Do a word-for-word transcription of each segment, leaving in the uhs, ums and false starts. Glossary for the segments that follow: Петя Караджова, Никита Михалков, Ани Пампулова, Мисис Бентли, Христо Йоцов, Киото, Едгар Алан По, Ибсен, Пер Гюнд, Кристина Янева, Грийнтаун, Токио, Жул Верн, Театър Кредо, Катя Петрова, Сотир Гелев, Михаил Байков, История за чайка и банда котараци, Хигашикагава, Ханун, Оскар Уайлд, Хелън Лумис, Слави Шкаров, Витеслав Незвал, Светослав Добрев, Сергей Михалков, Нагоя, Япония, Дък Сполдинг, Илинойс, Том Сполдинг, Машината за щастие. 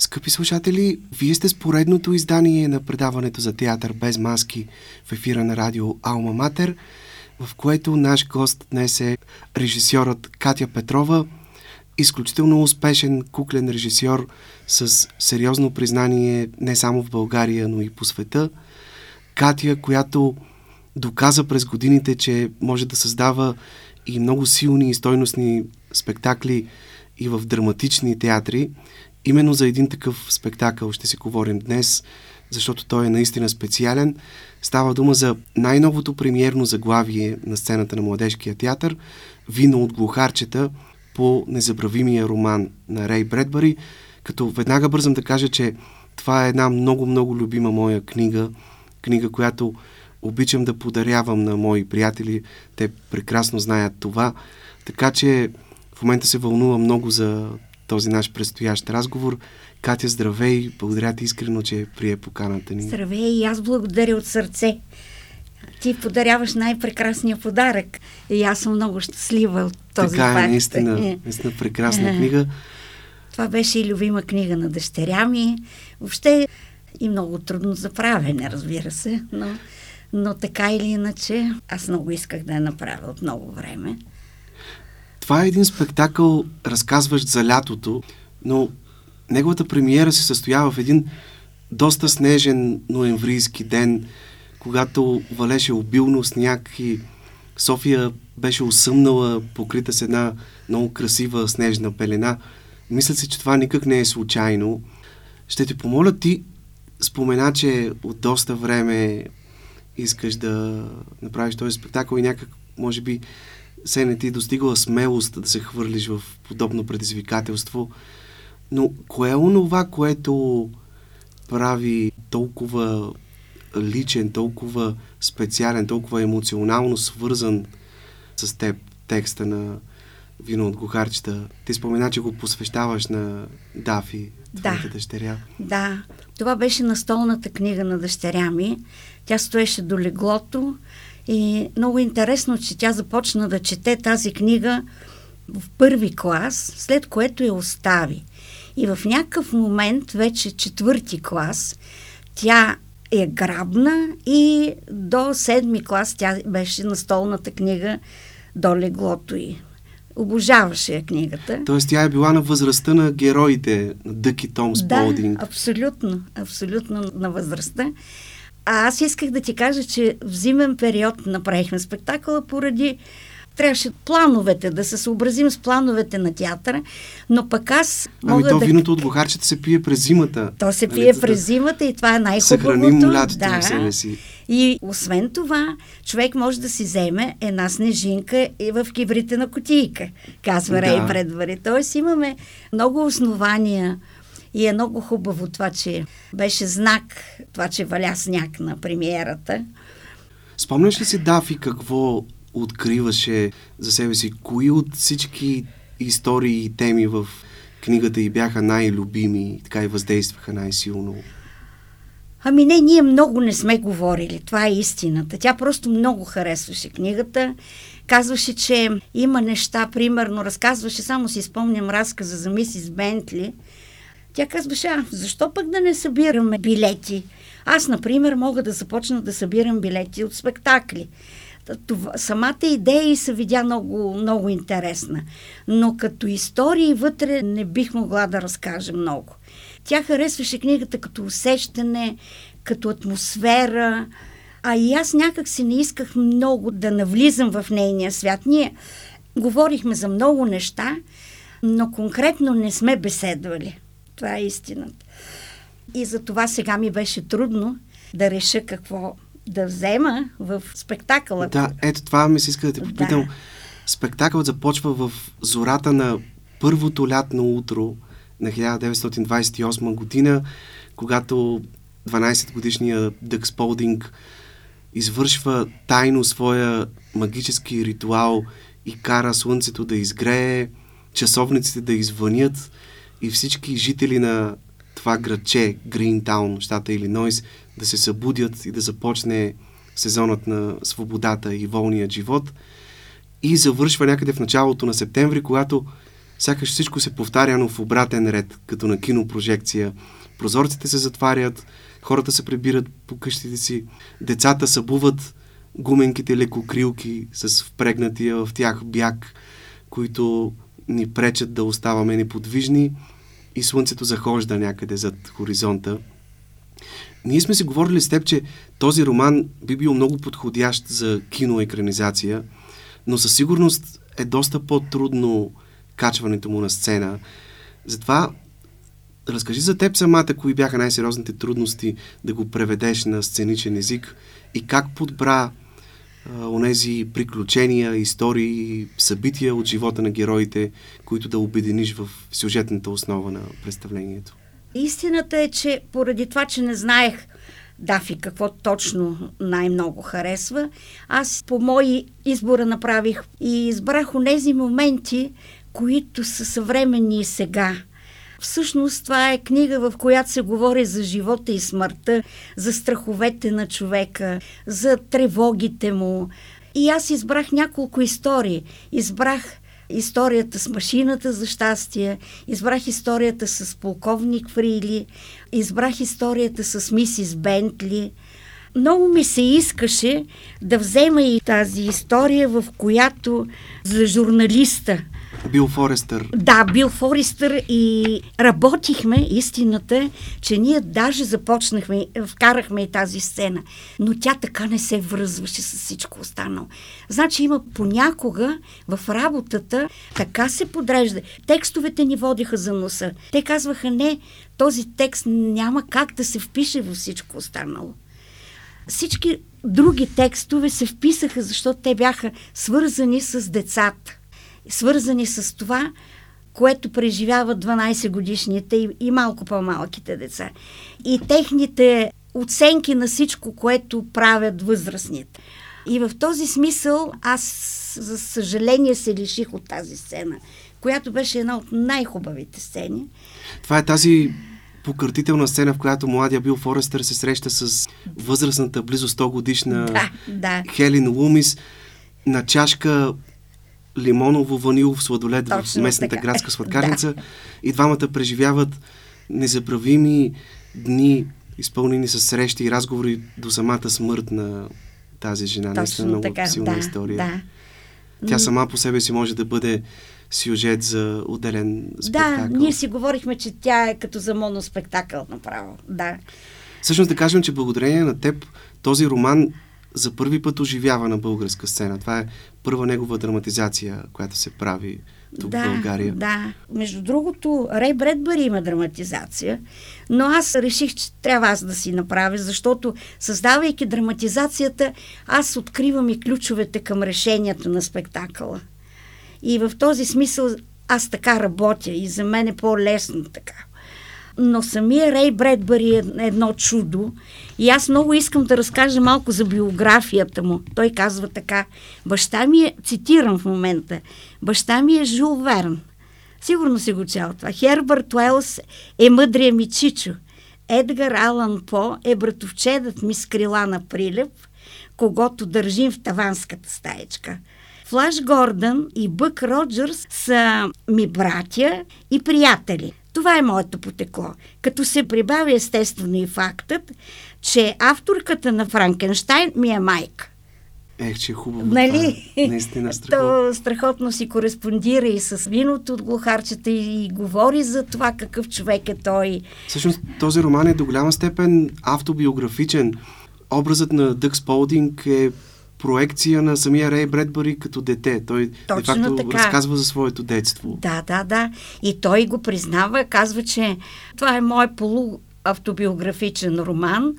Скъпи слушатели, вие сте с поредното издание на предаването за театър без маски в ефира на радио Alma Mater, в което наш гост днес е режисьорът Катя Петрова, изключително успешен куклен режисьор с сериозно признание не само в България, но и по света. Катя, която доказа през годините, че може да създава и много силни и стойностни спектакли и в драматични театри. Именно за един такъв спектакъл ще си говорим днес, защото той е наистина специален. Става дума за най-новото премиерно заглавие на сцената на Младежкия театър «Вино от глухарчета» по незабравимия роман на Рей Бредбъри, като веднага бързам да кажа, че това е една много-много любима моя книга, книга, която обичам да подарявам на мои приятели. Те прекрасно знаят това, така че в момента се вълнува много за този наш предстоящ разговор. Катя, здравей! Благодаря ти искрено, че прие поканата ни. Здравей! И аз благодаря от сърце. Ти подаряваш най-прекрасния подарък. И аз съм много щастлива от този факт. Така е, наистина, наистина прекрасна книга. Това беше и любима книга на дъщеря ми. Въобще и много трудно за правене, разбира се. Но, но така или иначе, аз много исках да я направя от много време. Това е един спектакъл, разказващ за лятото, но неговата премиера се състоява в един доста снежен ноемврийски ден, когато валеше обилно сняг и София беше усъмнала, покрита с една много красива снежна пелена. Мисля си, че това никак не е случайно. Ще те помоля, ти спомена, че от доста време искаш да направиш този спектакъл и някак, може би, се не ти достигала смелост да се хвърлиш в подобно предизвикателство, но кое е онова, което прави толкова личен, толкова специален, толкова емоционално свързан с теб текста на Вино от глухарчета? Ти спомена, че го посвещаваш на Дафи, твоята да, дъщеря. Да, това беше настолната книга на дъщеря ми. Тя стоеше до леглото. И много интересно, че тя започна да чете тази книга в първи клас, след което я остави. И в някакъв момент, вече четвърти клас, тя я грабна и до седми клас тя беше настолната книга до леглото ѝ. Обожаваше я книгата. Тоест тя е била на възрастта на героите, на Дък и Том Сполдинг. Да, абсолютно, абсолютно на възрастта. А аз исках да ти кажа, че в зимен период направихме спектакъла поради... Трябваше плановете, да се съобразим с плановете на театъра, но пък аз мога ами то да... виното от глухарчета се пие през зимата. То се пие нали, през да... зимата и това е най-хубавото. Съхраним лятото да. в себе си. И освен това, човек може да си вземе една снежинка и в кибрите на кутийка, казва да. Рей Бредбъри. Тоест имаме много основания. И е много хубаво това, че беше знак, това, че валя сняг на премиерата. Спомняш ли си, Дафи, какво откриваше за себе си? Кои от всички истории и теми в книгата ѝ бяха най-любими, така и въздействаха най-силно? Ами не, ние много не сме говорили. Това е истината. Тя просто много харесваше книгата. Казваше, че има неща, примерно, разказваше, само си спомням разказа за Мисис Бентли. Тя казваше, а, защо пък да не събираме билети? Аз, например, мога да започна да събирам билети от спектакли. Това, самата идея и се видя много, много интересна. Но като истории вътре не бих могла да разкажа много. Тя харесваше книгата като усещане, като атмосфера, а и аз някак си не исках много да навлизам в нейния свят. Ние говорихме за много неща, но конкретно не сме беседвали. Това е истината. И за това сега ми беше трудно да реша какво да взема в спектакъла. Да, ето това ми се иска да те попитам. Да. Спектакълът започва в зората на първото лятно утро на хиляда деветстотин двадесет и осма година, когато дванадесетгодишният Дък Сполдинг извършва тайно своя магически ритуал и кара слънцето да изгрее, часовниците да извънят, и всички жители на това градче, Грийнтаун, щата Илинойс, да се събудят и да започне сезонът на свободата и волния живот. И завършва някъде в началото на септември, когато сякаш всичко се повтаря, но в обратен ред, като на кинопрожекция. Прозорците се затварят, хората се прибират по къщите си, децата събуват гуменките лекокрилки с впрегнатия в тях бяг, които ни пречат да оставаме неподвижни, и слънцето захожда някъде зад хоризонта. Ние сме си говорили с теб, че този роман би бил много подходящ за киноекранизация, но със сигурност е доста по-трудно качването му на сцена. Затова разкажи за теб самата, кои бяха най-сериозните трудности да го преведеш на сценичен език и как подбра а, онези приключения, истории, събития от живота на героите, които да обединиш в сюжетната основа на представлението. Истината е, че поради това, че не знаех Дафи какво точно най-много харесва, аз по мои избора направих и избрах онези моменти, които са съвременни и сега. Всъщност това е книга, в която се говори за живота и смъртта, за страховете на човека, за тревогите му. И аз избрах няколко истории. Избрах историята с машината за щастие, избрах историята с полковник Фрили, избрах историята с мисис Бентли. Много ми се искаше да взема и тази история, в която за журналиста Бил Форестър. Да, Бил Форестър, и работихме, истината е, че ние даже започнахме, вкарахме и тази сцена, но тя така не се връзваше с всичко останало. Значи има понякога в работата, така се подрежда. Текстовете ни водиха за носа. Те казваха, не, този текст няма как да се впише във всичко останало. Всички други текстове се вписаха, защото те бяха свързани с децата. Свързани с това, което преживяват дванайсетгодишните и, и малко по-малките деца. И техните оценки на всичко, което правят възрастните. И в този смисъл аз, за съжаление, се лиших от тази сцена, която беше една от най-хубавите сцени. Това е тази покъртителна сцена, в която младия Бил Форестър се среща с възрастната, близо сто годишна да, да. Хелън Лумис на чашка лимоново-ванилов сладолед точно в местната така градска сладкарница. Да. И двамата преживяват незабравими дни, изпълнени с срещи и разговори до самата смърт на тази жена. Точно много така, силна да, история. Да. Тя сама по себе си може да бъде сюжет за отделен спектакъл. Да, ние си говорихме, че тя е като за моноспектакъл направо. Да. Всъщност да кажем, че благодарение на теб този роман за първи път оживява на българска сцена. Това е първа негова драматизация, която се прави тук да, в България. Да, между другото, Рей Бредбъри има драматизация, но аз реших, че трябва аз да си направя, защото създавайки драматизацията, аз откривам и ключовете към решението на спектакъла. И в този смисъл аз така работя и за мен е по-лесно така. Но самия Рей Бредбъри е едно чудо и аз много искам да разкажа малко за биографията му. Той казва така, баща ми е, цитирам в момента, баща ми е Жул Верн. Сигурно си го чел това. Херберт Уелс е мъдрия ми чичо. Едгар Алан По е братовчедът ми с крила на прилеп, когото държим в таванската стаечка. Флаш Гордън и Бък Роджерс са ми братя и приятели. Това е моето потекло. Като се прибавя естествено и фактът, че авторката на Франкенщайн ми е майка. Ех, че е хубаво. Нали? Това, наистина страхотно. То страхотно си кореспондира и с виното от глухарчета и, и говори за това какъв човек е той. Всъщност този роман е до голяма степен автобиографичен. Образът на Дък Сполдинг е проекция на самия Рей Бредбъри като дете. Той де факто разказва за своето детство. Да, да, да. И той го признава, казва, че това е мой полуавтобиографичен роман.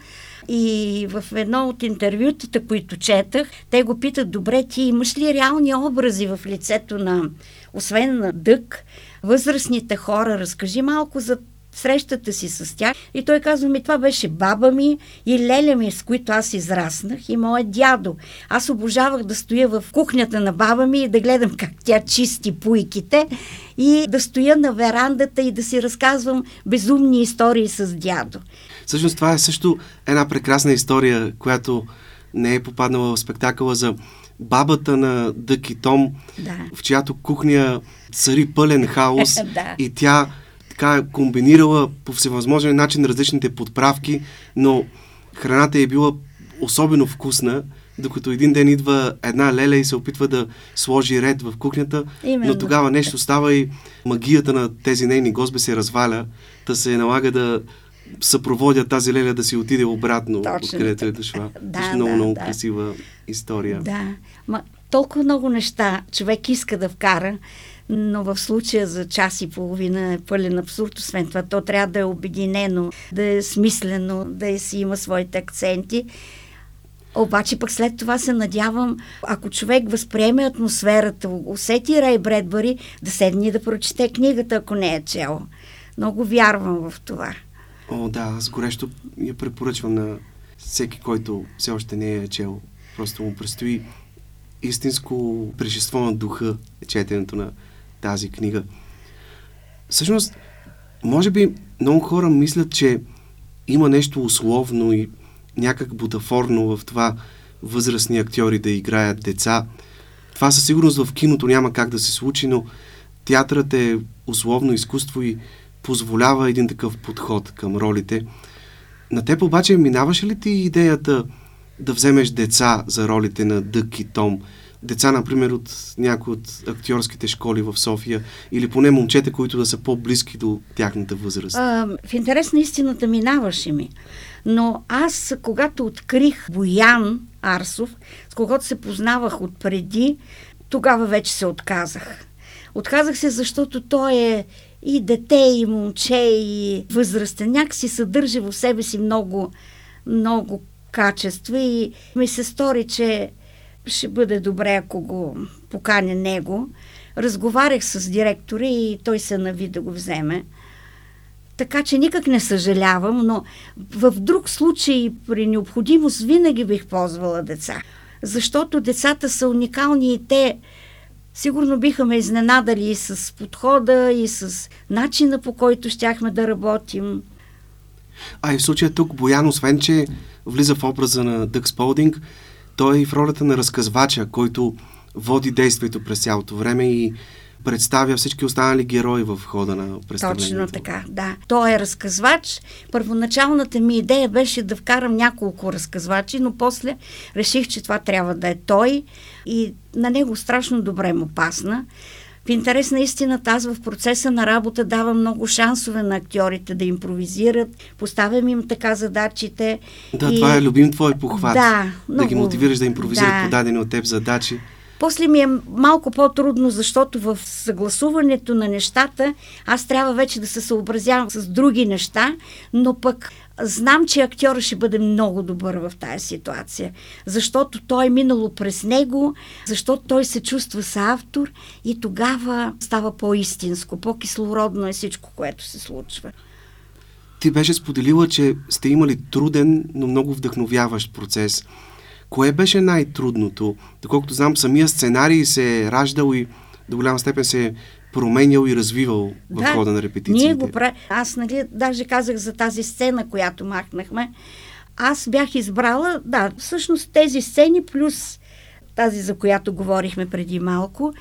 И в едно от интервютата, които четах, те го питат, добре, ти имаш ли реални образи в лицето на, освен на Дък, възрастните хора? Разкажи малко за срещата си с тях. И той казва ми, това беше баба ми и леля ми, с които аз израснах, и моят дядо. Аз обожавах да стоя в кухнята на баба ми и да гледам как тя чисти пуйките и да стоя на верандата и да си разказвам безумни истории с дядо. Всъщност това е също една прекрасна история, която не е попаднала в спектакъла за бабата на Дък и Том, да, в чиято кухня цари пълен хаос да, и тя така е комбинирала по всевъзможен начин различните подправки, но храната е била особено вкусна, докато един ден идва една леля и се опитва да сложи ред в кухнята, именно, но тогава нещо става и магията на тези нейни госби се разваля, да се налага да съпроводя тази леля да си отиде обратно, откъдето е дошла. Да, Тъж, да, много, много да, красива история. Да, ма толкова много неща човек иска да вкара, но в случая за час и половина е пълен абсурд. Освен това, то трябва да е обединено, да е смислено, да си има своите акценти. Обаче пък след това се надявам, ако човек възприеме атмосферата, усети Рей Бредбъри, да седне и да прочете книгата, ако не е чел. Много вярвам в това. О, да, аз горещо я препоръчвам на всеки, който все още не е чел. Просто му предстои истинско прежество на духа четенето на тази книга. Всъщност, може би много хора мислят, че има нещо условно и някак бутафорно в това възрастни актьори да играят деца. Това със сигурност в киното няма как да се случи, но театърът е условно изкуство и позволява един такъв подход към ролите. На теб обаче минаваше ли ти идеята да вземеш деца за ролите на Дък и Том? Деца, например, от някои от актьорските школи в София или поне момчета, които да са по-близки до тяхната възраст? А, в интерес на истината минаваше ми. Но аз, когато открих Боян Арсов, с когото се познавах отпреди, тогава вече се отказах. Отказах се, защото той е и дете, и момче, и възрастен. Някакси съдържа в себе си много, много качества и ми се стори, че ще бъде добре, ако го поканя него. Разговарях с директора и той се нави да го вземе. Така че никак не съжалявам, но в друг случай при необходимост винаги бих ползвала деца. Защото децата са уникални и те сигурно биха ме изненадали и с подхода, и с начина, по който щяхме да работим. А и в случая тук Боян, освен че влиза в образа на Дък Сполдинг, той е и в ролята на разказвача, който води действието през цялото време и представя всички останали герои в хода на представлението. Точно така, да. Той е разказвач. Първоначалната ми идея беше да вкарам няколко разказвачи, но после реших, че това трябва да е той и на него страшно добре му пасна. В интерес на истината, аз в процеса на работа давам много шансове на актьорите да импровизират, поставям им така задачите. Да, и това е любим твой похват. Да, много, да ги мотивираш да импровизират да, подадени от теб задачи. После ми е малко по-трудно, защото в съгласуването на нещата аз трябва вече да се съобразявам с други неща, но пък знам, че актьорът ще бъде много добър в тази ситуация, защото той е минало през него, защото той се чувства съавтор и тогава става по-истинско, по-кислородно е всичко, което се случва. Ти беше споделила, че сте имали труден, но много вдъхновяващ процес. Кое беше най-трудното? Доколкото знам, самия сценарий се е раждал и до голяма степен се е променял и развивал да, в хода на репетициите. Ние го пра... Аз, нали, даже казах за тази сцена, която махнахме. Аз бях избрала, да, всъщност тези сцени, плюс тази, за която говорихме преди малко,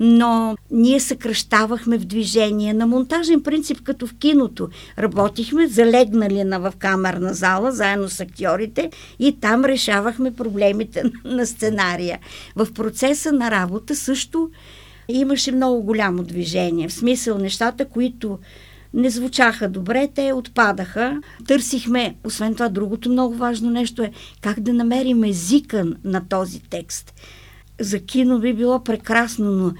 но ние съкращавахме в движение на монтажен принцип, като в киното. Работихме, залегнали на в камерна зала, заедно с актьорите и там решавахме проблемите на сценария. В процеса на работа също имаше много голямо движение. В смисъл, нещата, които не звучаха добре, те отпадаха. Търсихме, освен това, другото много важно нещо е как да намерим езика на този текст. За кино би било прекрасно, но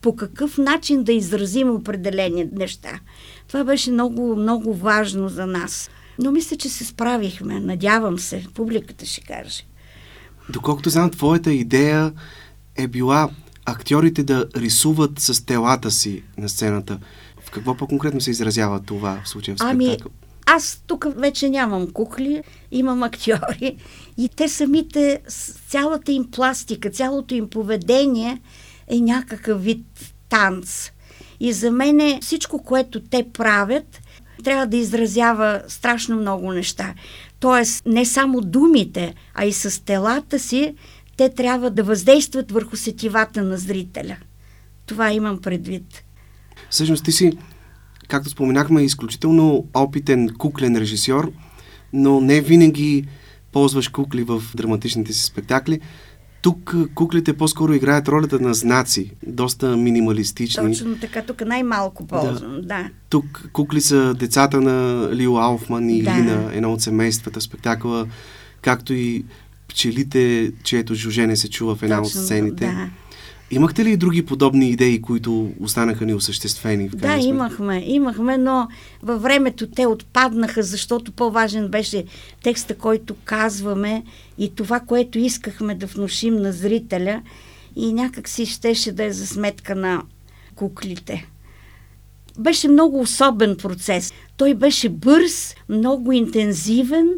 по какъв начин да изразим определени неща. Това беше много, много важно за нас. Но мисля, че се справихме. Надявам се, публиката ще каже. Доколкото знам, твоята идея е била актьорите да рисуват с телата си на сцената. В какво по-конкретно се изразява това в случая в спектакъл? Ами, аз тук вече нямам кукли, имам актьори и те самите, цялата им пластика, цялото им поведение е някакъв вид танц. И за мен всичко, което те правят, трябва да изразява страшно много неща. Тоест, не само думите, а и с телата си, те трябва да въздействат върху сетивата на зрителя. Това имам предвид. Всъщност ти си, както споменахме, изключително опитен куклен режисьор, но не винаги ползваш кукли в драматичните си спектакли. Тук куклите по-скоро играят ролята на знаци, доста минималистични. Точно така, тук най-малко ползвам, да. да. Тук кукли са децата на Лио Ауфман и да. Лина, едно от семействата спектакъла, както и пчелите, чието жужене се чува в една Точно, от сцените. Да. Имахте ли и други подобни идеи, които останаха неосъществени? В да, имахме, имахме, но във времето те отпаднаха, защото по-важен беше текста, който казваме и това, което искахме да внушим на зрителя, и някак си щеше да е за сметка на куклите. Беше много особен процес. Той беше бърз, много интензивен,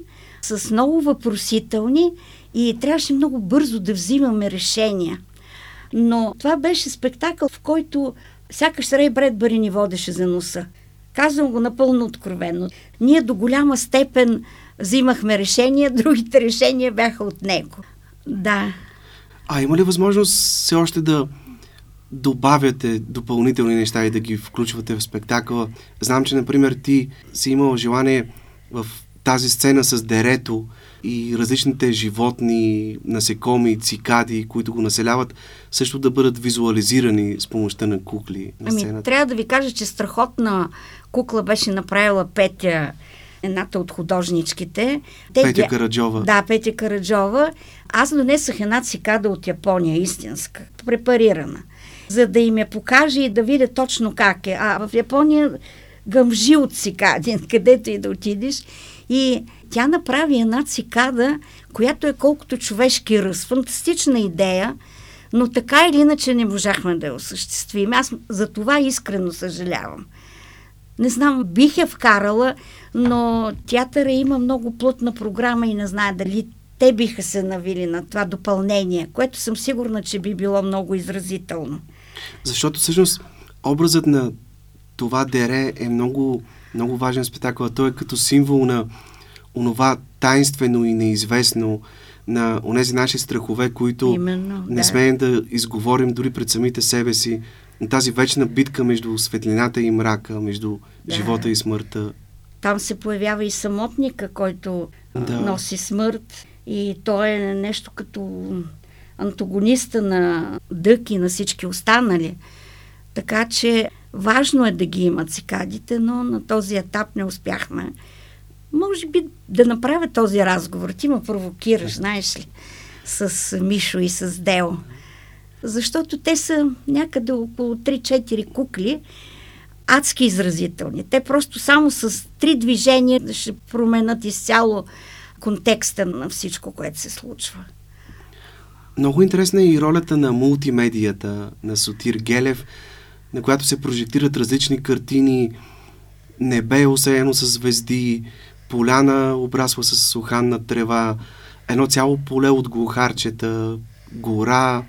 с много въпросителни и трябваше много бързо да взимаме решения. Но това беше спектакъл, в който сякаш Рей Бредбъри ни водеше за носа. Казвам го напълно откровено. Ние до голяма степен взимахме решения, другите решения бяха от него. Да. А има ли възможност все още да добавяте допълнителни неща и да ги включвате в спектакъла? Знам, че, например, ти си имал желание в тази сцена с дерето и различните животни, насекоми, цикади, които го населяват, също да бъдат визуализирани с помощта на кукли на сцената. Ами, трябва да ви кажа, че страхотна кукла беше направила Петя, едната от художничките. Те, Петя Караджова. Да, Петя Караджова. Аз донесах една цикада от Япония, истинска, препарирана, за да им я покажа и да видя точно как е. А в Япония гъмжи от цикадин, където и да отидеш. И тя направи една цикада, която е колкото човешки ръст. Фантастична идея, но така или иначе не можахме да я осъществим. Аз за това искрено съжалявам. Не знам, бих я вкарала, но театъра има много плътна програма и не знае дали те биха се навили на това допълнение, което съм сигурна, че би било много изразително. Защото всъщност образът на това дере е много, много важен спектакъл. Той е като символ на онова таинствено и неизвестно, на онези наши страхове, които Именно, не да. смеем да изговорим дори пред самите себе си. На тази вечна битка между светлината и мрака, между да. живота и смъртта. Там се появява и самотника, който да. носи смърт, и той е нещо като антагониста на Дък и на всички останали. Така че важно е да ги имат цикадите, но на този етап не успяхме. Може би да направя този разговор. Ти ме провокираш, знаеш ли, с Мишо и с Део. Защото те са някъде около три-четири кукли, адски изразителни. Те просто само с три движения ще променят изцяло контекста на всичко, което се случва. Много интересна е и ролята на мултимедията на Сотир Гелев, на която се прожектират различни картини. Небе осеяно с звезди, поляна обрасла с суханна трева, едно цяло поле от глухарчета, гора,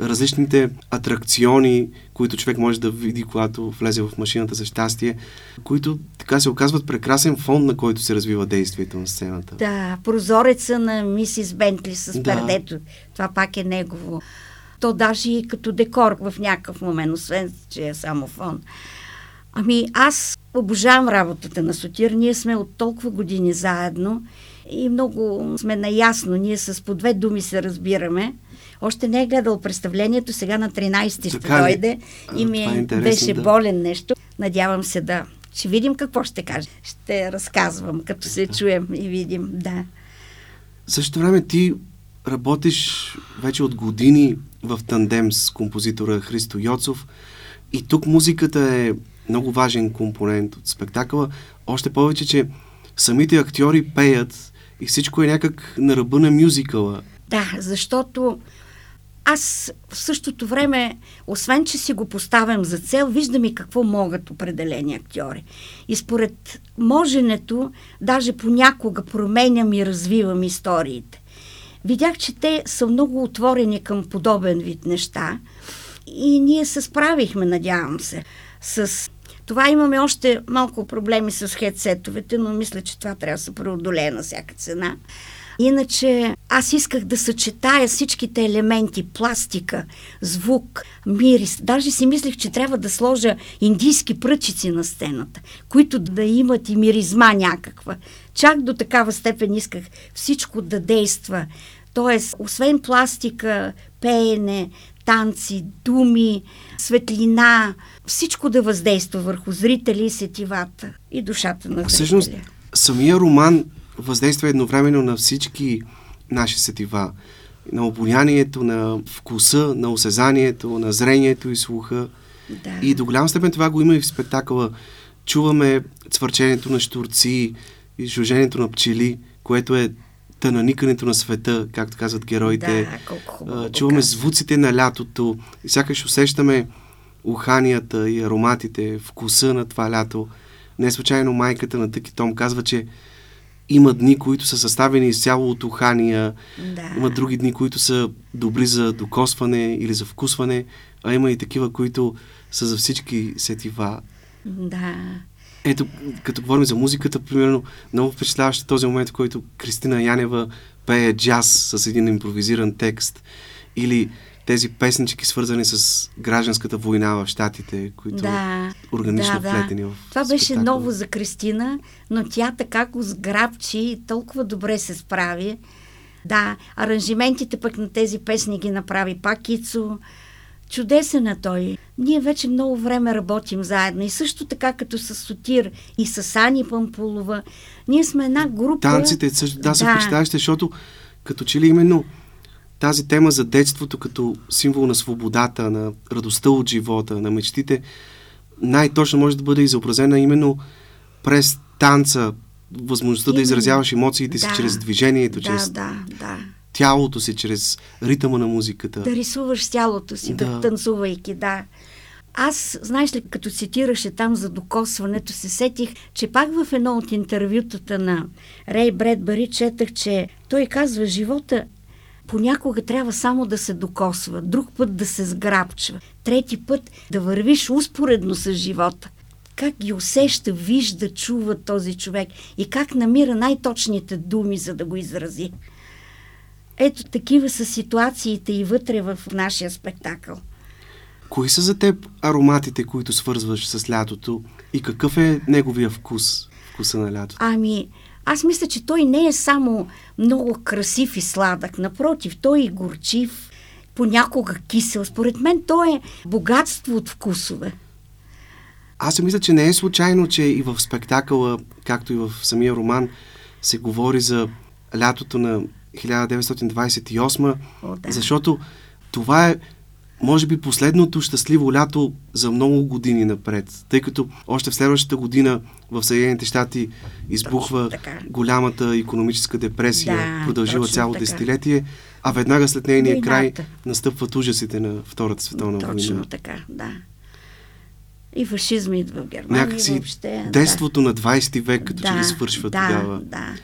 различните атракциони, които човек може да види, когато влезе в машината за щастие, които така се оказват прекрасен фон, на който се развива действието на сцената. Да, прозореца на Мисис Бентли с пердето. Да. Това пак е негово. То даже и като декор в някакъв момент, освен че е само фон. Ами аз обожавам работата на Сотир. Ние сме от толкова години заедно и много сме наясно. Ние с по две думи се разбираме. Още не е гледал представлението, сега на тринайсети ще така дойде ли? И ми е беше да. болен нещо. Надявам се да. Ще видим какво ще каже. Ще разказвам, като се чуем и видим. Да. Също време ти работиш вече от години в тандем с композитора Христо Йоцов и тук музиката е много важен компонент от спектакъла. Още повече, че самите актьори пеят и всичко е някак на ръба на мюзикъла. Да, защото аз в същото време, освен че си го поставям за цел, виждам и какво могат определени актьори. И според моженето, даже понякога променям и развивам историите. Видях, че те са много отворени към подобен вид неща и ние се справихме, надявам се, с Това имаме още малко проблеми с хедсетовете, но мисля, че това трябва да се преодолее на всяка цена. Иначе аз исках да съчетая всичките елементи, пластика, звук, мирис. Даже си мислех, че трябва да сложа индийски пръчици на стената, които да имат и миризма някаква. Чак до такава степен исках всичко да действа. Тоест, освен пластика, пеене, танци, думи, светлина, всичко да въздейства върху зрители, сетивата и душата на зрителя. Всъщност, самия роман въздейства едновременно на всички наши сетива. На обонянието, на вкуса, на осезанието, на зрението и слуха. Да. И до голям степен това го има и в спектакъла. Чуваме цвърчението на щурци и жужжението на пчели, което е наникането на света, както казват героите. Да, чуваме звуците на лятото. И сякаш усещаме уханията и ароматите, вкуса на това лято. Не случайно майката на Тък и Том казва, че има дни, които са съставени изцяло от ухания, да. Има други дни, които са добри за докосване или за вкусване, а има и такива, които са за всички сетива. Да. Ето, като говорим за музиката, примерно, много впечатляващ този момент, в който Кристина Янева пее джаз с един импровизиран текст. Или тези песнички, свързани с гражданската война в Щатите, които да, органично да, плетени да. В спектакъл. Това беше ново за Кристина, но тя така го сграбчи и толкова добре се справи. Да, аранжиментите пък на тези песни ги направи пак Ицо. Чудесен е той. Ние вече много време работим заедно. И също така, като с Сотир и с Ани Пампулова, ние сме една група... Танците, също, да, да. Се впечатляващи, защото като че ли именно тази тема за детството като символ на свободата, на радостта от живота, на мечтите, най-точно може да бъде изобразена именно през танца, възможността именно да изразяваш емоциите си да. Чрез движението, да, чрез... Да, да. Тялото си, чрез ритъма на музиката. Да рисуваш тялото си, да, да танцувайки, да. Аз, знаеш ли, като цитираше там за докосването, се сетих, че пак в едно от интервютата на Рей Бредбъри четах, че той казва, живота понякога трябва само да се докосва, друг път да се сграбчва, трети път да вървиш успоредно с живота. Как ги усеща, вижда, чува този човек и как намира най-точните думи, за да го изрази. Ето, такива са ситуациите и вътре в нашия спектакъл. Кои са за теб ароматите, които свързваш с лятото и какъв е неговия вкус, вкуса на лятото? Ами, аз мисля, че той не е само много красив и сладък. Напротив, той е горчив, понякога кисел. Според мен той е богатство от вкусове. Аз мисля, че не е случайно, че и в спектакъла, както и в самия роман, се говори за лятото на хиляда деветстотин двадесет и осма, О, да. Защото това е, може би, последното щастливо лято за много години напред, тъй като още в следващата година в Съединените щати избухва голямата икономическа депресия, да, продължила цяло така. десетилетие, а веднага след нейния Войната. край настъпват ужасите на Втората световна война. Точно война. така, да. И фашизма идва в Германия. Някакси въобще, детството да. на двадесети век, като да, че ли свършва да, тогава. Да.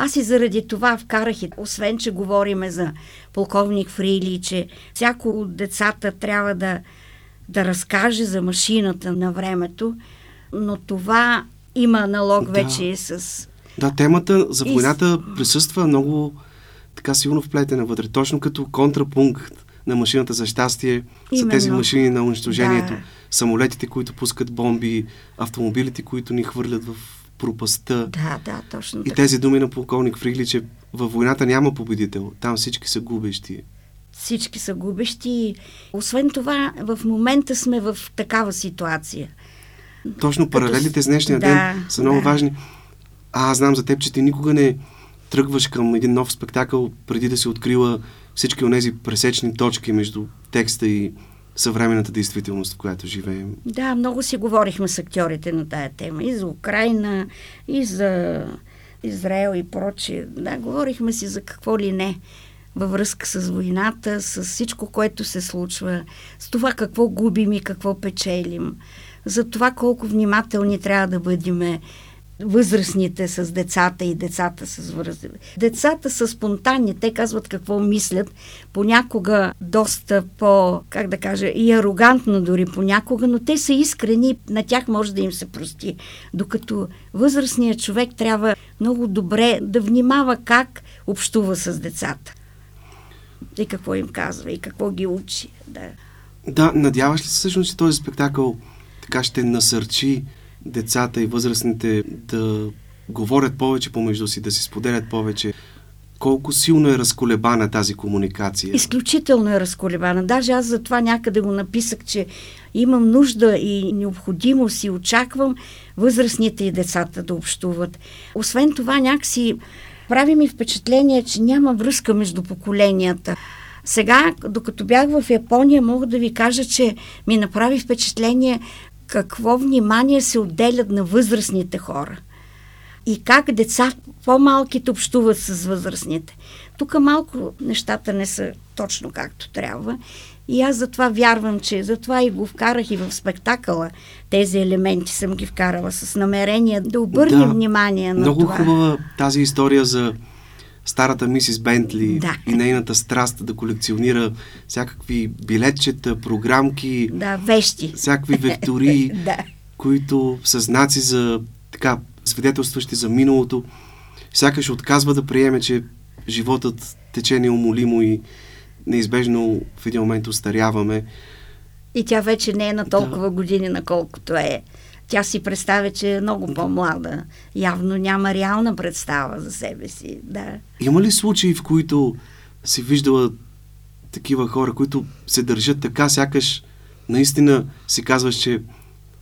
Аз и заради това вкарах, и, освен че говориме за полковник Фрили, че всяко от децата трябва да, да разкаже за машината на времето, но това има аналог да. вече с... Да, темата за войната и... присъства много така силно вплетена вътре, точно като контрапункт на машината за щастие. Именно. Са тези машини на унищожението, да. самолетите, които пускат бомби, автомобилите, които ни хвърлят в пропастта. Да, да, точно така. И тези думи на полковник Фрили, че във войната няма победител. Там всички са губещи. Всички са губещи. Освен това, в момента сме в такава ситуация. Точно като... паралелите с днешния да, ден са много да. важни. А, аз знам за теб, че ти никога не тръгваш към един нов спектакъл преди да си открила всички онези пресечни точки между текста и съвременната действителност, в която живеем. Да, много си говорихме с актьорите на тая тема. И за Украина, и за Израел и прочие. Да, говорихме си за какво ли не във връзка с войната, с всичко, което се случва, с това какво губим и какво печелим, за това колко внимателни трябва да бъдем възрастните с децата и децата с възрастните. Децата са спонтанни, те казват какво мислят, понякога доста по, как да кажа, и арогантно дори понякога, но те са искрени, на тях може да им се прости. Докато възрастният човек трябва много добре да внимава как общува с децата. И какво им казва, и какво ги учи. Да, да, надяваш ли се всъщност, че този спектакъл така ще насърчи децата и възрастните да говорят повече помежду си, да си споделят повече? Колко силно е разколебана тази комуникация? Изключително е разколебана. Даже аз за това някъде го написах, че имам нужда и необходимост и очаквам възрастните и децата да общуват. Освен това, някакси прави ми впечатление, че няма връзка между поколенията. Сега, докато бях в Япония, мога да ви кажа, че ми направи впечатление какво внимание се отделят на възрастните хора и как деца по-малките общуват с възрастните. Тук малко нещата не са точно както трябва и аз затова вярвам, че затова и го вкарах и в спектакъла. Тези елементи съм ги вкарала с намерение да обърнем да, внимание на много това. Много хубава тази история за старата мисис Бентли да. И нейната страст да колекционира всякакви билетчета, програмки, да, вещи, всякакви вектори, да. Които са знаци за така свидетелстващи за миналото. Сякаш отказва да приеме, че животът тече неумолимо и неизбежно в един момент остаряваме. И тя вече не е на толкова да. Години, наколкото е. Тя си представя, че е много по-млада. Явно няма реална представа за себе си. Да. Има ли случаи, в които си виждала такива хора, които се държат така, сякаш наистина си казваш, че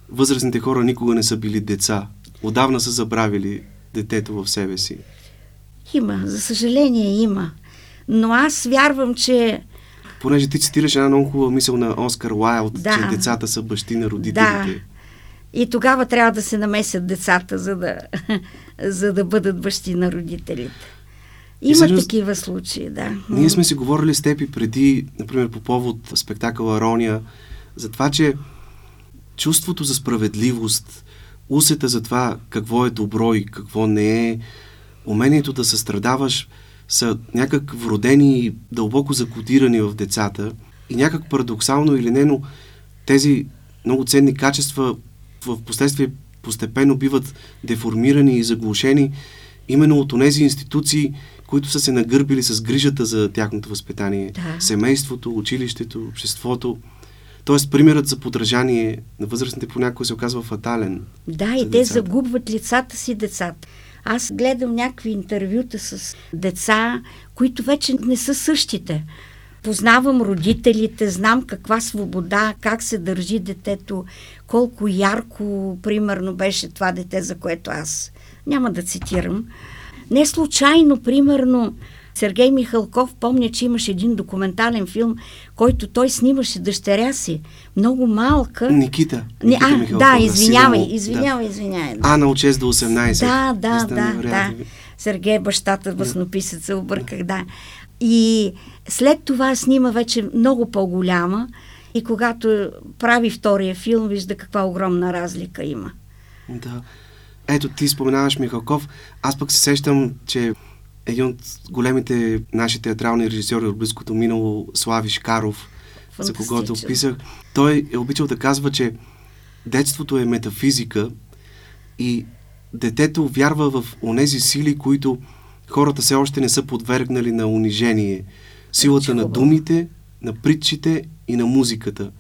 възрастните хора никога не са били деца? Отдавна са забравили детето в себе си? Има. За съжаление има. Но аз вярвам, че... Понеже ти цитираш една много хубава мисъл на Оскар Уайлд, да. Че децата са бащи на родителите. Да. И тогава трябва да се намесят децата, за да, за да бъдат бащи на родителите. Има всъщност, такива случаи, да. Ние сме си говорили с теб и преди, например, по повод спектакъла Рония, за това, че чувството за справедливост, усета за това какво е добро и какво не е, умението да състрадаваш са някак вродени и дълбоко закодирани в децата и някак парадоксално или не, но тези много ценни качества в последствие постепенно биват деформирани и заглушени именно от онези институции, които са се нагърбили с грижата за тяхното възпитание. Да. Семейството, училището, обществото. Тоест, примерът за подражание на възрастните понякога се оказва фатален. Да, и те загубват лицата си децата. Аз гледам някакви интервюта с деца, които вече не са същите. Познавам родителите, знам каква свобода, как се държи детето, колко ярко, примерно, беше това дете, за което аз няма да цитирам. Не случайно, примерно, Сергей Михалков помня, че имаше един документален филм, който той снимаше дъщеря си. Много малка. Никита. Никита а, Михалков, да, извинявай, извинявай, да. извинявай. Да. Ана от шест до осемнайсет. Да, да, да, да, да. Сергей, бащата, баснописеца, обърках, да. И след това снима вече много по-голяма и когато прави втория филм, вижда каква огромна разлика има. Да. Ето, ти споменаваш Михалков. Аз пък се сещам, че един от големите наши театрални режисьори от близкото минало, Слави Шкаров, за когото описах, той е обичал да казва, че детството е метафизика и детето вярва в онези сили, които хората все още не са подвергнали на унижение. Силата на думите, на притчите и на музиката.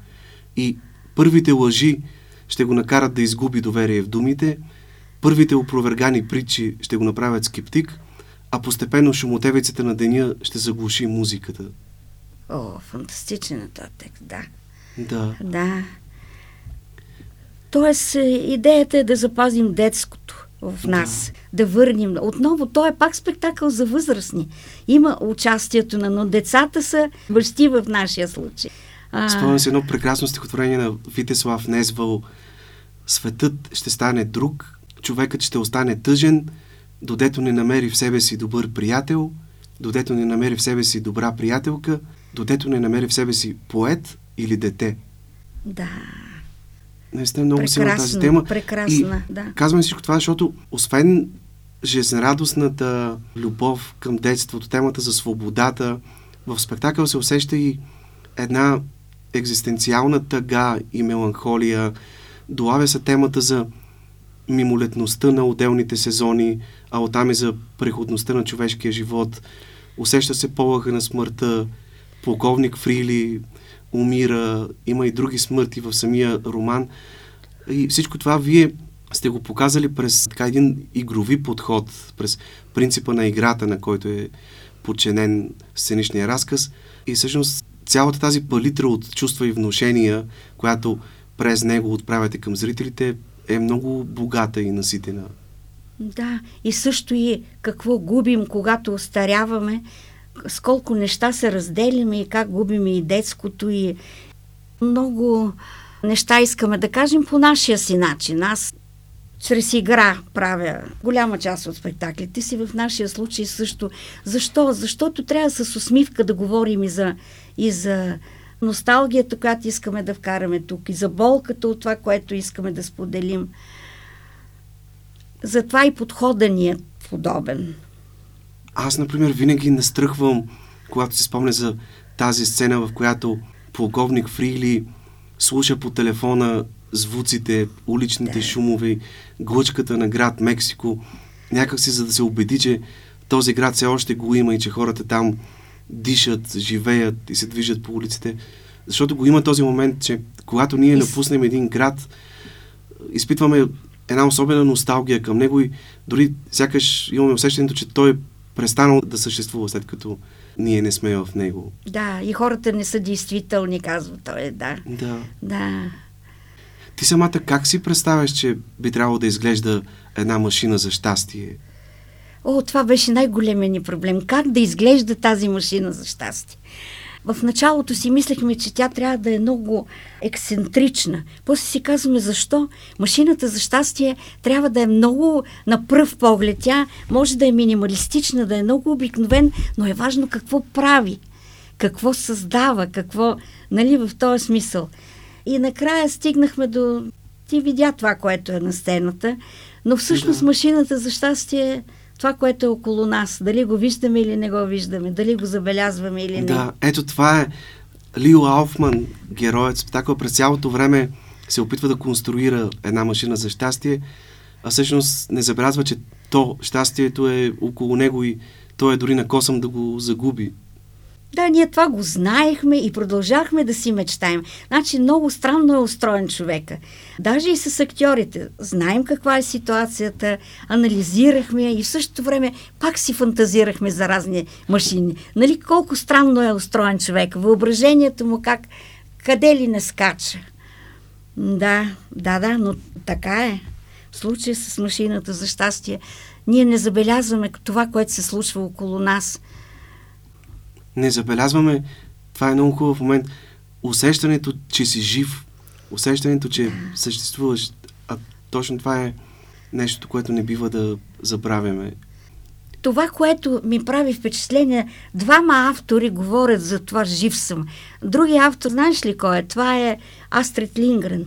И първите лъжи ще го накарат да изгуби доверие в думите, първите опровергани притчи ще го направят скептик, а постепенно шумотевицата на деня ще заглуши музиката. О, фантастичен е този текст, да. Да. Да. Тоест, идеята е да запазим детското в нас, да. да върнем. Отново, той е пак спектакъл за възрастни. Има участието на, но децата са бащи в нашия случай. А... Спомням се едно прекрасно стихотворение на Витеслав Незвал. Светът ще стане друг, човекът ще остане тъжен, додето не намери в себе си добър приятел, додето не намери в себе си добра приятелка, додето не намери в себе си поет или дете. Да. наистина много силна тази тема. Прекрасна, и да. Казвам всичко това, защото освен жизнерадостната любов към детството, темата за свободата, в спектакъл се усеща и една екзистенциална тъга и меланхолия. Долавя се темата за мимолетността на отделните сезони, а оттам и за преходността на човешкия живот. Усеща се полъха на смъртта, полковник Фрили умира, има и други смърти в самия роман. И всичко това вие сте го показали през така един игрови подход, през принципа на играта, на който е подчинен сценичния разказ. И всъщност цялата тази палитра от чувства и внушения, която през него отправяте към зрителите, е много богата и наситена. Да, и също и какво губим, когато остаряваме, с колко неща се разделяме и как губим и детското, и много неща искаме да кажем по нашия си начин. Аз чрез игра правя голяма част от спектаклите си, в нашия случай също. Защо? Защото трябва с усмивка да говорим и за, и за носталгията, която искаме да вкараме тук, и за болката от това, което искаме да споделим. Затова и подходът ни е подобен. Аз, например, винаги настръхвам, когато се спомня за тази сцена, в която полковник Фрили слуша по телефона звуците, уличните да. шумове, глъчката на град Мексико, някакси за да се убеди, че този град все още го има и че хората там дишат, живеят и се движат по улиците. Защото го има този момент, че когато ние напуснем един град, изпитваме една особена носталгия към него и дори сякаш имаме усещането, че той е престанал да съществува, след като ние не сме в него. Да, и хората не са действителни, казва той, да. Да. да. Ти самата как си представяш, че би трябвало да изглежда една машина за щастие? О, това беше най-големият ни проблем. Как да изглежда тази машина за щастие? В началото си мислехме, че тя трябва да е много ексцентрична. После си казваме защо. Машината за щастие трябва да е много на пръв поглед. Тя може да е минималистична, да е много обикновен, но е важно какво прави, какво създава, какво, нали, в този смисъл. И накрая стигнахме до... Ти видя това, което е на сцената, но всъщност да. машината за щастие... Това, което е около нас, дали го виждаме или не го виждаме, дали го забелязваме или не. Да, ето това е Лио Ауфман, героят спектакъл, през цялото време се опитва да конструира една машина за щастие, а всъщност не забелязва, че то, щастието е около него и той е дори на косъм да го загуби. Да, ние това го знаехме и продължахме да си мечтаем. Значи много странно е устроен човека. Даже и с актьорите. Знаем каква е ситуацията, анализирахме и в същото време пак си фантазирахме за разни машини. Нали, колко странно е устроен човек. Въображението му как, къде ли не скача. Да, да, да, но така е. В случая с машината за щастие ние не забелязваме това, което се случва около нас. Не забелязваме, това е много хубав момент, усещането, че си жив, усещането, че съществуваш, а точно това е нещо, което не бива да забравяме. Това, което ми прави впечатление, двама автори говорят за това жив съм. Другият автор, знаеш ли кой е? Това е Астрид Лингрен.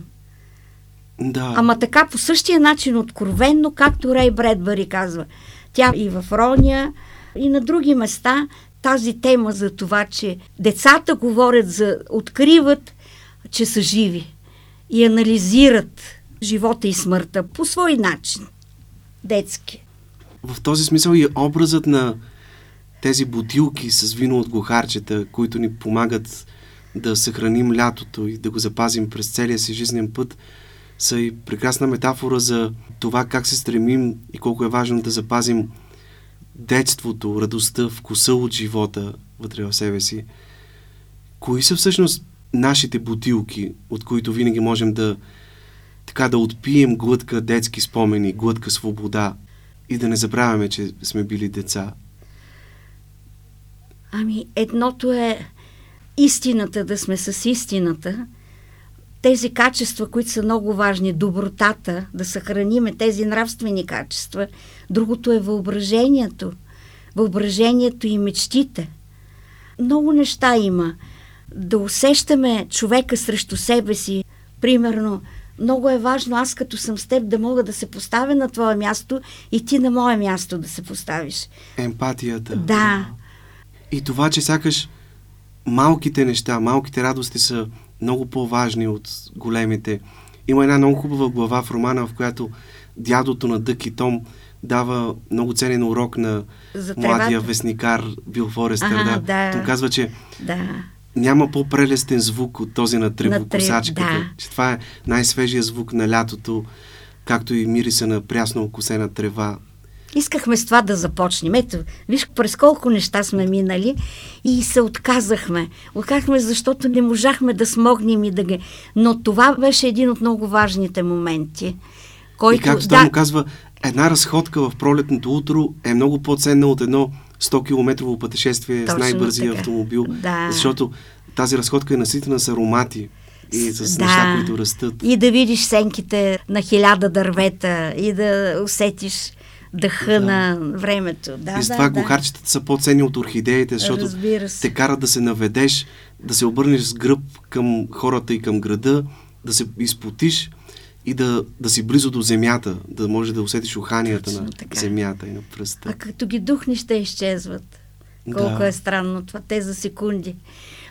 Да. Ама така по същия начин откровенно, както Рей Бредбъри казва. Тя и в Рония, и на други места... Тази тема за това, че децата говорят за, откриват, че са живи и анализират живота и смъртта по свой начин, детски. В този смисъл и образът на тези бутилки с вино от глухарчета, които ни помагат да съхраним лятото и да го запазим през целия си жизнен път, са и прекрасна метафора за това как се стремим и колко е важно да запазим детството, радостта, вкуса от живота вътре в себе си. Кои са всъщност нашите бутилки, от които винаги можем да, така, да отпием глътка детски спомени, глътка свобода и да не забравяме, че сме били деца? Ами, едното е истината, да сме с истината. Тези качества, които са много важни, добротата, да съхраниме тези нравствени качества. Другото е въображението. Въображението и мечтите. Много неща има. Да усещаме човека срещу себе си. Примерно, много е важно аз като съм с теб да мога да се поставя на твое място и ти на мое място да се поставиш. Емпатията. Да. И това, че сякаш малките неща, малките радости са много по-важни от големите. Има една много хубава глава в романа, в която дядото на Дък и Том дава много ценен урок на младия вестникар Бил Форестър. Ага, да. Да. Той казва, че да. Няма по-прелестен звук от този на тревокосачката. Да. Че това е най-свежия звук на лятото, както и мириса на прясно окосена трева. Искахме с това да започнем. Ето, виж през колко неща сме минали и се отказахме. Отказахме, защото не можахме да смогнем и да ги... Но това беше един от много важните моменти. Който... И както той да... му казва, една разходка в пролетното утро е много по-ценна от едно сто километрово пътешествие. Точно с най-бързия така. Автомобил. Да. Защото тази разходка е наситена с аромати и с да. Неща, които растат. И да видиш сенките на хиляда дървета и да усетиш дъха да. На времето. Да, и с това да, глухарчетата да. Са по-ценни от орхидеите, защото те карат да се наведеш, да се обърнеш с гръб към хората и към града, да се изпотиш и да, да си близо до земята, да можеш да усетиш уханията точно на така. Земята и на пръста. А като ги духни, ще изчезват. Колко да. Е странно това, те за секунди.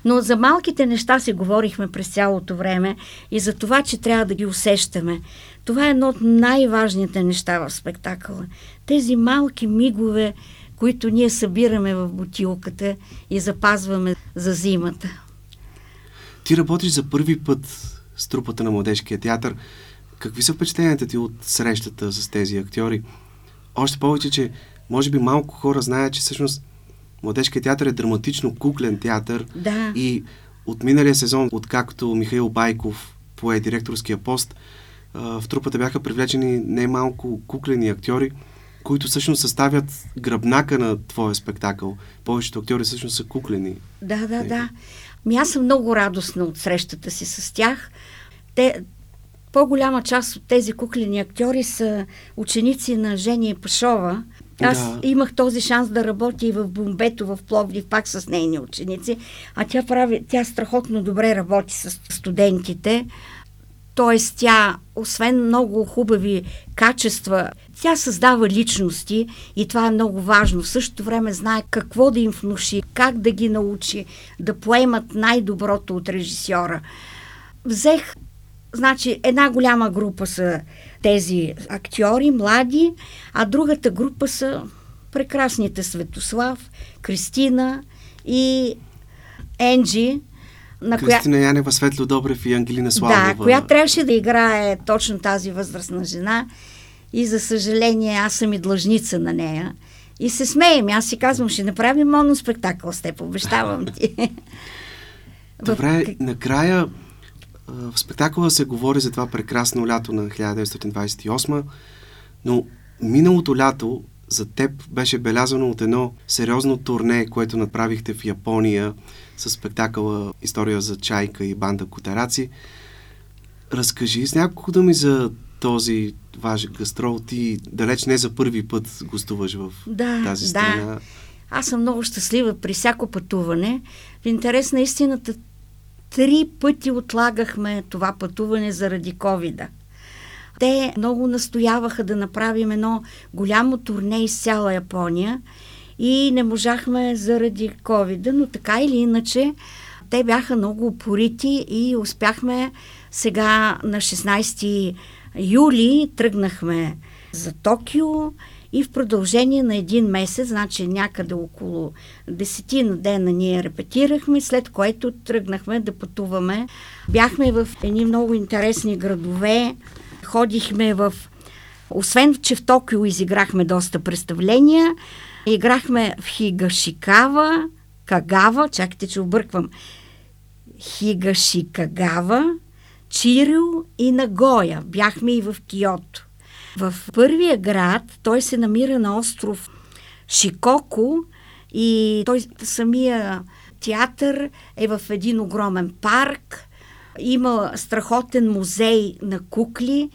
Но за малките неща си говорихме през цялото време и за това, че трябва да ги усещаме. Това е едно от най-важните неща в спектакъла. Тези малки мигове, които ние събираме в бутилката и запазваме за зимата. Ти работиш за първи път с трупата на Младежкия театър. Какви са впечатленията ти от срещата с тези актьори? Още повече, че може би малко хора знаят, че всъщност Младежкият театър е драматично куклен театър. Да. И от миналия сезон, откакто Михаил Байков пое директорския пост, в трупата бяха привлечени немалко куклени актьори, които всъщност съставят гръбнака на твоя спектакъл. Повечето актьори всъщност са куклени. Да, да, Нека. Да. Ми аз съм много радостна от срещата си с тях. Те, по-голяма част от тези куклени актьори са ученици на Жени Пашова. Аз да. Имах този шанс да работя и в Бомбето, в Пловдив, пак с нейни ученици. А тя прави, тя страхотно добре работи с студентите. Тоест тя, освен много хубави качества, тя създава личности и това е много важно. В същото време знае какво да им внуши, как да ги научи да поемат най-доброто от режисьора. Взех, значи, една голяма група са тези актьори, млади, а другата група са прекрасните Светослав, Кристина и Енджи. На Кристина коя... Янева, Светло Добрев и Ангелина Славнева. Да, която трябваше да играе точно тази възрастна жена и за съжаление аз съм и длъжница на нея. И се смеем, аз си казвам, ще направим моноспектакъл с теб, обещавам ти. Добре, в... накрая в спектакъла се говори за това прекрасно лято на хиляда деветстотин двадесет и осма, но миналото лято за теб беше белязано от едно сериозно турне, което направихте в Япония със спектакъла "История за чайка и банда котараци". Разкажи с няколко думи за този ваш гастрол. Ти далеч не за първи път гостуваш в да, тази страна. Да. Аз съм много щастлива при всяко пътуване. В интерес на истината, три пъти отлагахме това пътуване заради ковида. Те много настояваха да направим едно голямо турне из цяла Япония и не можахме заради ковида, но така или иначе те бяха много упорити и успяхме сега на шестнадесети юли тръгнахме за Токио и в продължение на един месец, значи някъде около десетина дена ние репетирахме, след което тръгнахме да пътуваме. Бяхме в едни много интересни градове, ходихме в... Освен, че в Токио изиграхме доста представления, играхме в Хигашикава, Кагава, чакайте, че обърквам, Хигашикагава, Чирио и Нагоя. Бяхме и в Киото. В първия град той се намира на остров Шикоко и той самия театър е в един огромен парк. Има страхотен музей на кукли.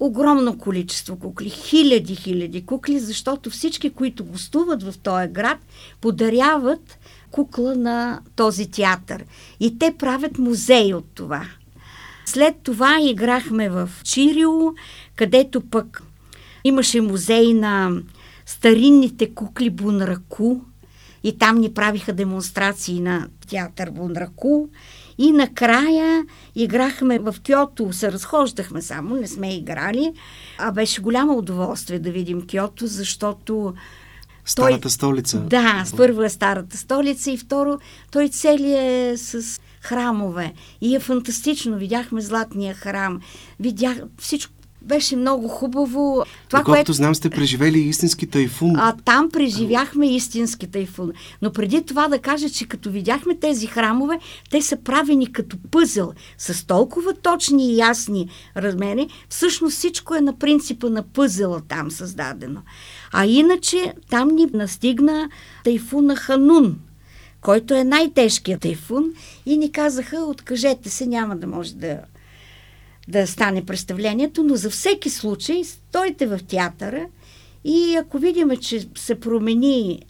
Огромно количество кукли. Хиляди, хиляди кукли, защото всички, които гостуват в този град, подаряват кукла на този театър. И те правят музей от това. След това играхме в Чирио, където пък имаше музей на старинните кукли Бунраку и там ни правиха демонстрации на театър Бунраку. И накрая играхме в Киото, се разхождахме само, не сме играли, а беше голямо удоволствие да видим Киото, защото... Старата той... столица. Да, първо е старата столица и второ, той целият е с храмове и е фантастично. Видяхме Златния храм, видях всичко. Беше много хубаво. Това, което знам, сте преживели истински тайфун. А там преживяхме истински тайфун. Но преди това да кажа, че като видяхме тези храмове, те са правени като пъзъл, с толкова точни и ясни размери. Всъщност всичко е на принципа на пъзела там създадено. А иначе там ни настигна тайфуна Ханун, който е най-тежкият тайфун и ни казаха, откажете се, няма да може да... да стане представлението, но за всеки случай стойте в театъра и ако видим, че се промени,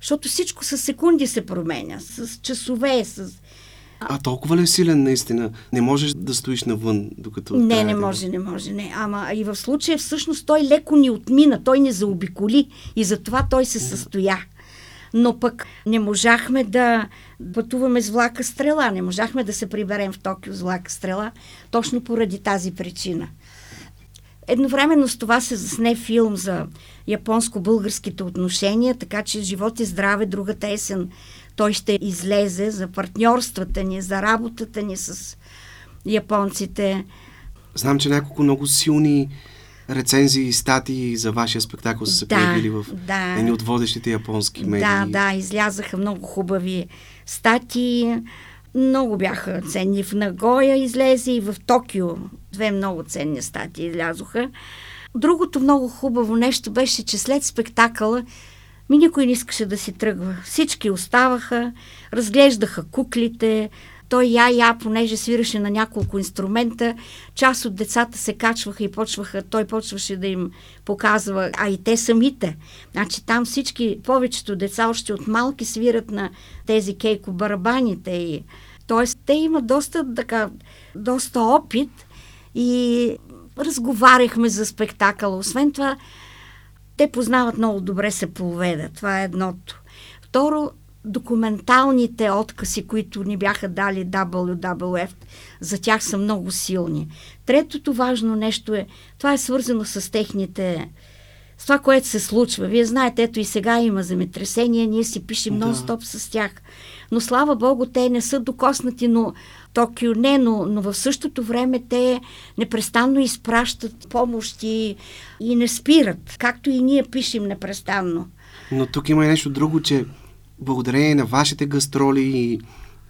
защото всичко с секунди се променя, с часове, с... А толкова ли е силен наистина? Не можеш да стоиш навън, докато... Не, не може, не може, не. Ама и в случая всъщност той леко ни отмина, той ни заобиколи и затова той се състоя. Но пък не можахме да пътуваме с влака Стрела, не можахме да се приберем в Токио с влака Стрела, точно поради тази причина. Едновременно с това се засне филм за японско-българските отношения, така че живот и здраве, другата есен, той ще излезе за партньорствата ни, за работата ни с японците. Знам, че няколко много силни рецензии и статии за вашия спектакъл са се да, появили в да, едни от водещите японски медии. Да, да, излязаха много хубави статии, много бяха ценни. В Нагоя излезе и в Токио. Две много ценни статии излязоха. Другото много хубаво нещо беше, че след спектакъла ми никой не искаше да си тръгва. Всички оставаха, разглеждаха куклите. Той я-я, понеже свираше на няколко инструмента, част от децата се качваха и почваха, той почваше да им показва, а и те самите. Значи там всички, повечето деца още от малки свират на тези кейко-барабаните. И, тоест, те имат доста, така, доста опит и разговаряхме за спектакъла. Освен това, те познават много добре сеповеда. Това е едното. Второ, документалните откази, които ни бяха дали дабъл ю дабъл ю еф, за тях са много силни. Третото важно нещо е, това е свързано с техните, с това, което се случва. Вие знаете, ето и сега има земетресения, ние си пишем да. нон-стоп с тях. Но слава Богу, те не са докоснати, но Токио не, но, но в същото време те непрестанно изпращат помощи и не спират, както и ние пишем непрестанно. Но тук има и нещо друго, че благодарение на вашите гастроли и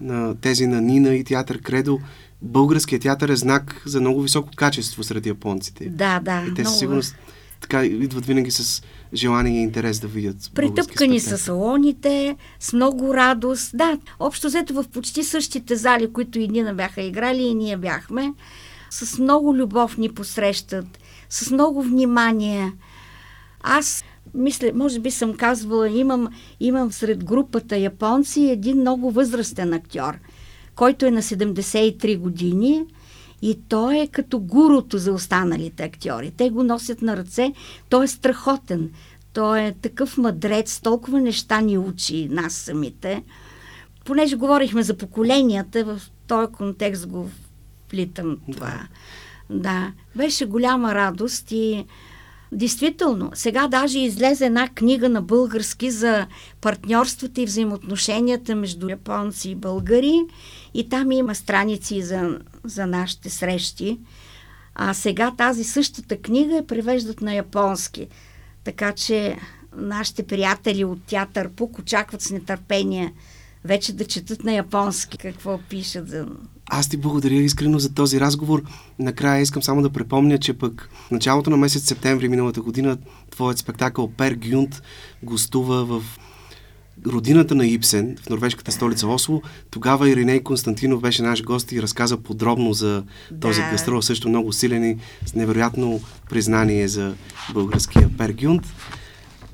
на тези на Нина и театър Кредо, българският театър е знак за много високо качество сред японците. Да, да. И те със сигурност така идват винаги с желание и интерес да видят български спектакъл. Притъпкани са салоните, с много радост. Да, общо взето в почти същите зали, които и Нина бяха играли, и ние бяхме. С много любов ни посрещат, с много внимание. Аз мисля, може би съм казвала, имам, имам сред групата японци един много възрастен актьор, който е на седемдесет и три години и той е като гуруто за останалите актьори. Те го носят на ръце, той е страхотен, той е такъв мъдрец, толкова неща ни учи нас самите. Понеже говорихме за поколенията, в този контекст го вплитам това. Да, беше голяма радост и действително, сега даже излезе една книга на български за партньорствата и взаимоотношенията между японци и българи и там има страници за, за нашите срещи. А сега тази същата книга я превеждат на японски. Така че нашите приятели от театър Пук очакват с нетърпение вече да четат на японски какво пишат за... Аз ти благодаря искрено за този разговор. Накрая искам само да припомня, че пък в началото на месец септември миналата година твоят спектакъл Пер Гюнд гостува в родината на Ибсен, в норвежката столица Осло. Тогава Ириней Константинов беше наш гост и разказа подробно за този да. гастрол, също много силен и с невероятно признание за българския Пер Гюнд.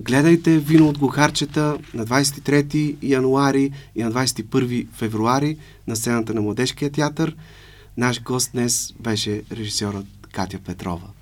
Гледайте Вино от глухарчета на двадесет и трети януари и на двадесет и първи февруари на сцената на Младежкия театър. Наш гост днес беше режисьорът Катя Петрова.